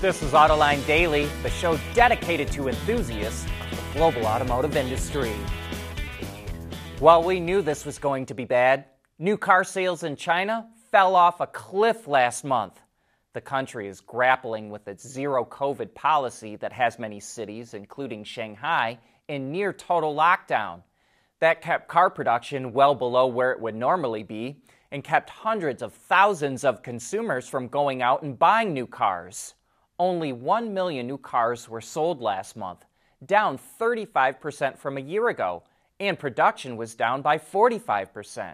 This is Autoline Daily, the show dedicated to enthusiasts of the global automotive industry. While we knew this was going to be bad, new car sales in China fell off a cliff last month. The country is grappling with its zero-COVID policy that has many cities, including Shanghai, in near-total lockdown. That kept car production well below where it would normally be and kept hundreds of thousands of consumers from going out and buying new cars. Only 1 million new cars were sold last month, down 35% from a year ago, and production was down by 45%.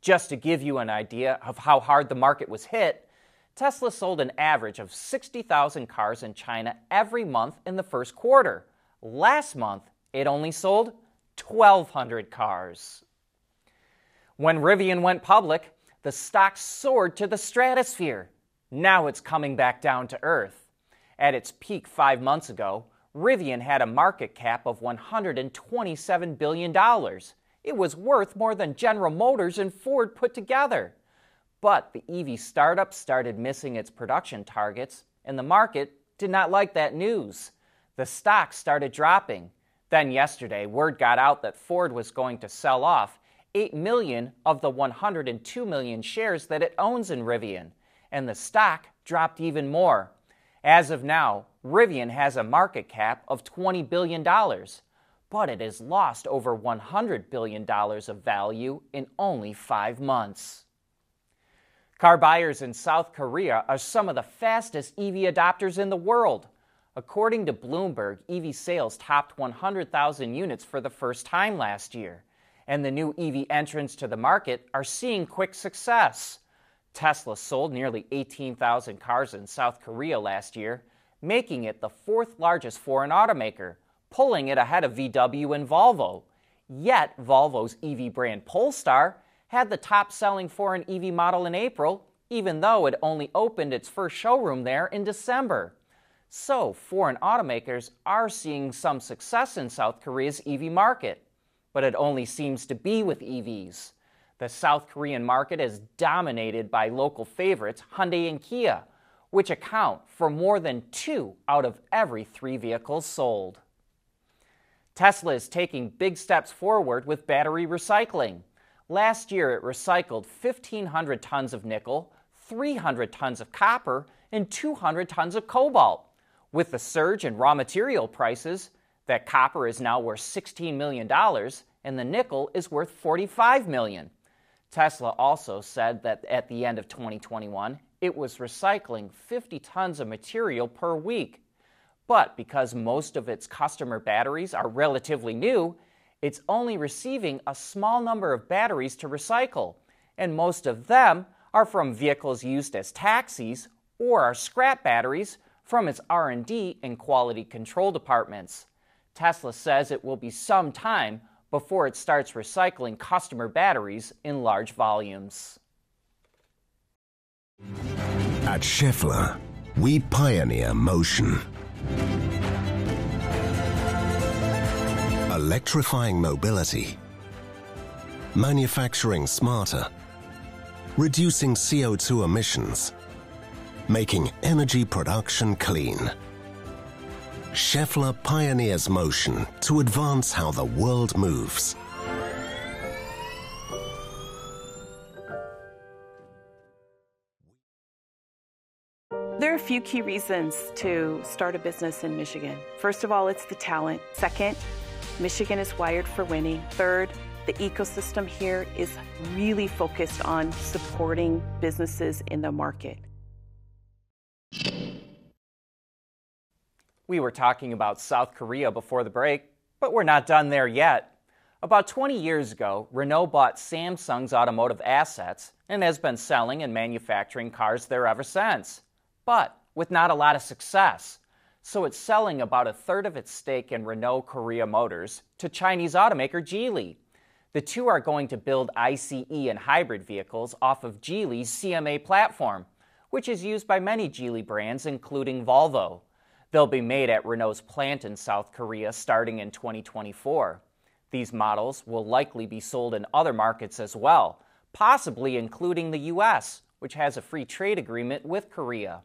Just to give you an idea of how hard the market was hit, Tesla sold an average of 60,000 cars in China every month in the first quarter. Last month, it only sold 1,200 cars. When Rivian went public, the stock soared to the stratosphere. Now it's coming back down to earth. At its peak 5 months ago, Rivian had a market cap of $127 billion. It was worth more than General Motors and Ford put together. But the EV startup started missing its production targets, and the market did not like that news. The stock started dropping. Then yesterday, word got out that Ford was going to sell off 8 million of the 102 million shares that it owns in Rivian, and the stock dropped even more. As of now, Rivian has a market cap of $20 billion, but it has lost over $100 billion of value in only 5 months. Car buyers in South Korea are some of the fastest EV adopters in the world. According to Bloomberg, EV sales topped 100,000 units for the first time last year, and the new EV entrants to the market are seeing quick success. Tesla sold nearly 18,000 cars in South Korea last year, making it the fourth largest foreign automaker, pulling it ahead of VW and Volvo. Yet Volvo's EV brand Polestar had the top-selling foreign EV model in April, even though it only opened its first showroom there in December. So foreign automakers are seeing some success in South Korea's EV market, but it only seems to be with EVs. The South Korean market is dominated by local favorites Hyundai and Kia, which account for more than 2 out of every 3 vehicles sold. Tesla is taking big steps forward with battery recycling. Last year, it recycled 1,500 tons of nickel, 300 tons of copper, and 200 tons of cobalt. With the surge in raw material prices, that copper is now worth $16 million and the nickel is worth $45 million. Tesla also said that at the end of 2021, it was recycling 50 tons of material per week. But because most of its customer batteries are relatively new, it's only receiving a small number of batteries to recycle, and most of them are from vehicles used as taxis or are scrap batteries from its R&D and quality control departments. Tesla says it will be some time before it starts recycling customer batteries in large volumes. At Schaeffler, we pioneer motion. Electrifying mobility. Manufacturing smarter. Reducing CO2 emissions. Making energy production clean. Schaeffler pioneers motion to advance how the world moves. There are a few key reasons to start a business in Michigan. First of all, it's the talent. Second, Michigan is wired for winning. Third, the ecosystem here is really focused on supporting businesses in the market. We were talking about South Korea before the break, but we're not done there yet. About 20 years ago, Renault bought Samsung's automotive assets and has been selling and manufacturing cars there ever since, but with not a lot of success. So it's selling about a third of its stake in Renault Korea Motors to Chinese automaker Geely. The two are going to build ICE and hybrid vehicles off of Geely's CMA platform, which is used by many Geely brands, including Volvo. They'll be made at Renault's plant in South Korea starting in 2024. These models will likely be sold in other markets as well, possibly including the U.S., which has a free trade agreement with Korea.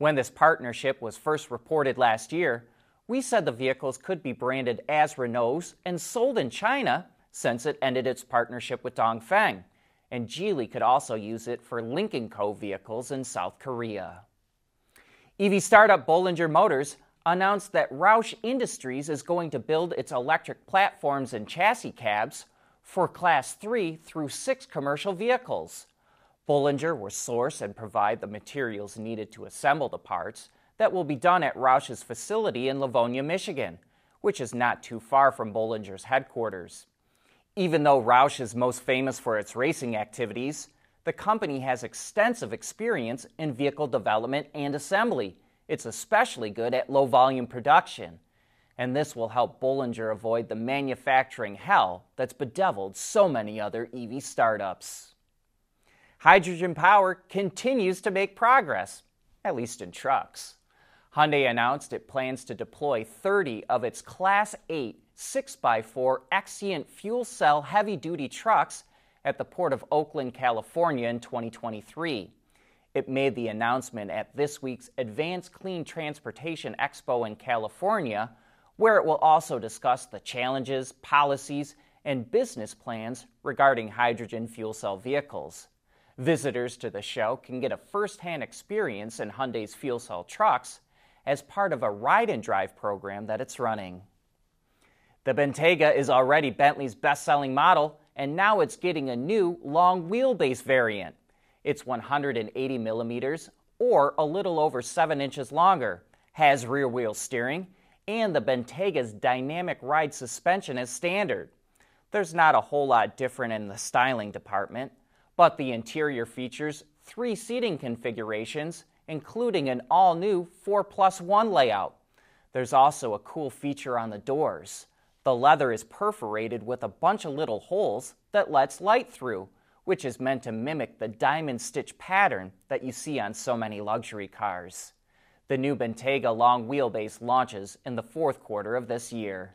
When this partnership was first reported last year, we said the vehicles could be branded as Renaults and sold in China since it ended its partnership with Dongfeng, and Geely could also use it for Lincoln Co. vehicles in South Korea. EV startup Bollinger Motors announced that Roush Industries is going to build its electric platforms and chassis cabs for Class 3 through 6 commercial vehicles. Bollinger will source and provide the materials needed to assemble the parts that will be done at Roush's facility in Livonia, Michigan, which is not too far from Bollinger's headquarters. Even though Roush is most famous for its racing activities, the company has extensive experience in vehicle development and assembly. It's especially good at low-volume production, and this will help Bollinger avoid the manufacturing hell that's bedeviled so many other EV startups. Hydrogen power continues to make progress, at least in trucks. Hyundai announced it plans to deploy 30 of its Class 8 6x4 Xcient fuel cell heavy-duty trucks at the Port of Oakland, California in 2023. It made the announcement at this week's Advanced Clean Transportation Expo in California, where it will also discuss the challenges, policies, and business plans regarding hydrogen fuel cell vehicles. Visitors to the show can get a first-hand experience in Hyundai's fuel cell trucks as part of a ride-and-drive program that it's running. The Bentayga is already Bentley's best-selling model, and now it's getting a new long-wheelbase variant. It's 180 millimeters, or a little over 7 inches longer, has rear-wheel steering, and the Bentayga's dynamic ride suspension is standard. There's not a whole lot different in the styling department, but the interior features 3 seating configurations, including an all-new 4+1 layout. There's also a cool feature on the doors. The leather is perforated with a bunch of little holes that lets light through, which is meant to mimic the diamond stitch pattern that you see on so many luxury cars. The new Bentayga long wheelbase launches in the Q4 of this year.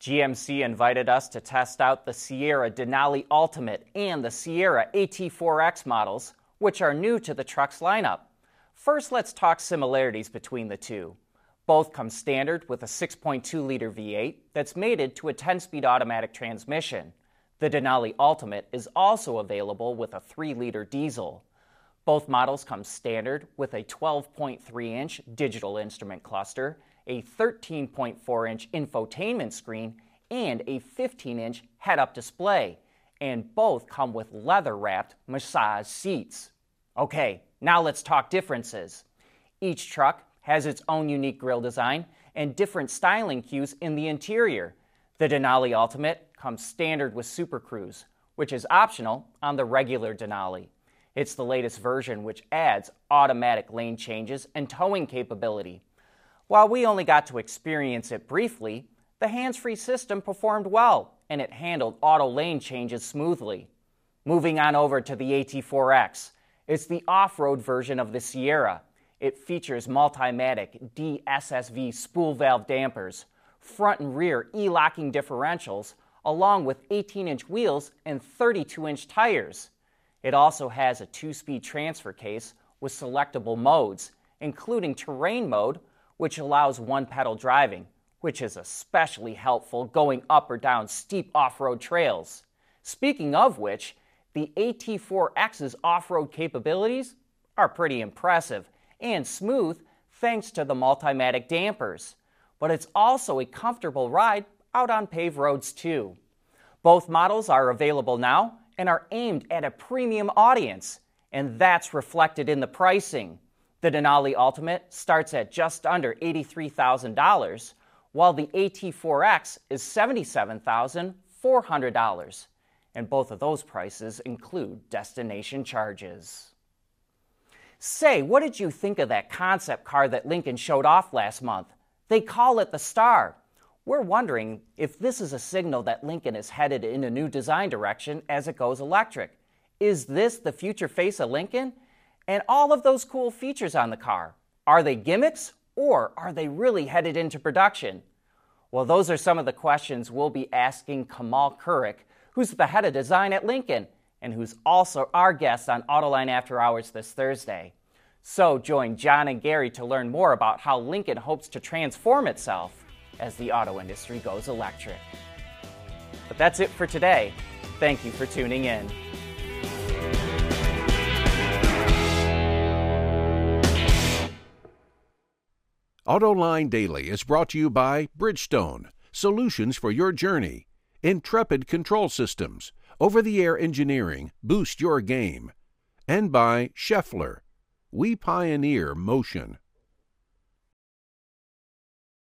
GMC invited us to test out the Sierra Denali Ultimate and the Sierra AT4X models, which are new to the truck's lineup. First, let's talk similarities between the two. Both come standard with a 6.2-liter V8 that's mated to a 10-speed automatic transmission. The Denali Ultimate is also available with a 3-liter diesel. Both models come standard with a 12.3-inch digital instrument cluster, a 13.4-inch infotainment screen, and a 15-inch head-up display, and both come with leather-wrapped massage seats. Okay, now let's talk differences. Each truck has its own unique grille design and different styling cues in the interior. The Denali Ultimate comes standard with Super Cruise, which is optional on the regular Denali. It's the latest version, which adds automatic lane changes and towing capability. While we only got to experience it briefly, the hands-free system performed well, and it handled auto lane changes smoothly. Moving on over to the AT4X, it's the off-road version of the Sierra. It features Multimatic D-SSV spool valve dampers, front and rear e-locking differentials, along with 18-inch wheels and 32-inch tires. It also has a 2-speed transfer case with selectable modes, including terrain mode, which allows one-pedal driving, which is especially helpful going up or down steep off-road trails. Speaking of which, the AT4X's off-road capabilities are pretty impressive and smooth thanks to the Multimatic dampers, but it's also a comfortable ride out on paved roads too. Both models are available now and are aimed at a premium audience, and that's reflected in the pricing. The Denali Ultimate starts at just under $83,000, while the AT4X is $77,400. and both of those prices include destination charges. Say, what did you think of that concept car that Lincoln showed off last month? They call it the Star. We're wondering if this is a signal that Lincoln is headed in a new design direction as it goes electric. Is this the future face of Lincoln? And all of those cool features on the car, are they gimmicks or are they really headed into production? Well, those are some of the questions we'll be asking Kamal Kuric, who's the head of design at Lincoln, and who's also our guest on Autoline After Hours this Thursday. So join John and Gary to learn more about how Lincoln hopes to transform itself as the auto industry goes electric. But that's it for today. Thank you for tuning in. Autoline Daily is brought to you by Bridgestone, solutions for your journey. Intrepid Control Systems, over-the-air engineering, boost your game. And by Schaeffler, we pioneer motion.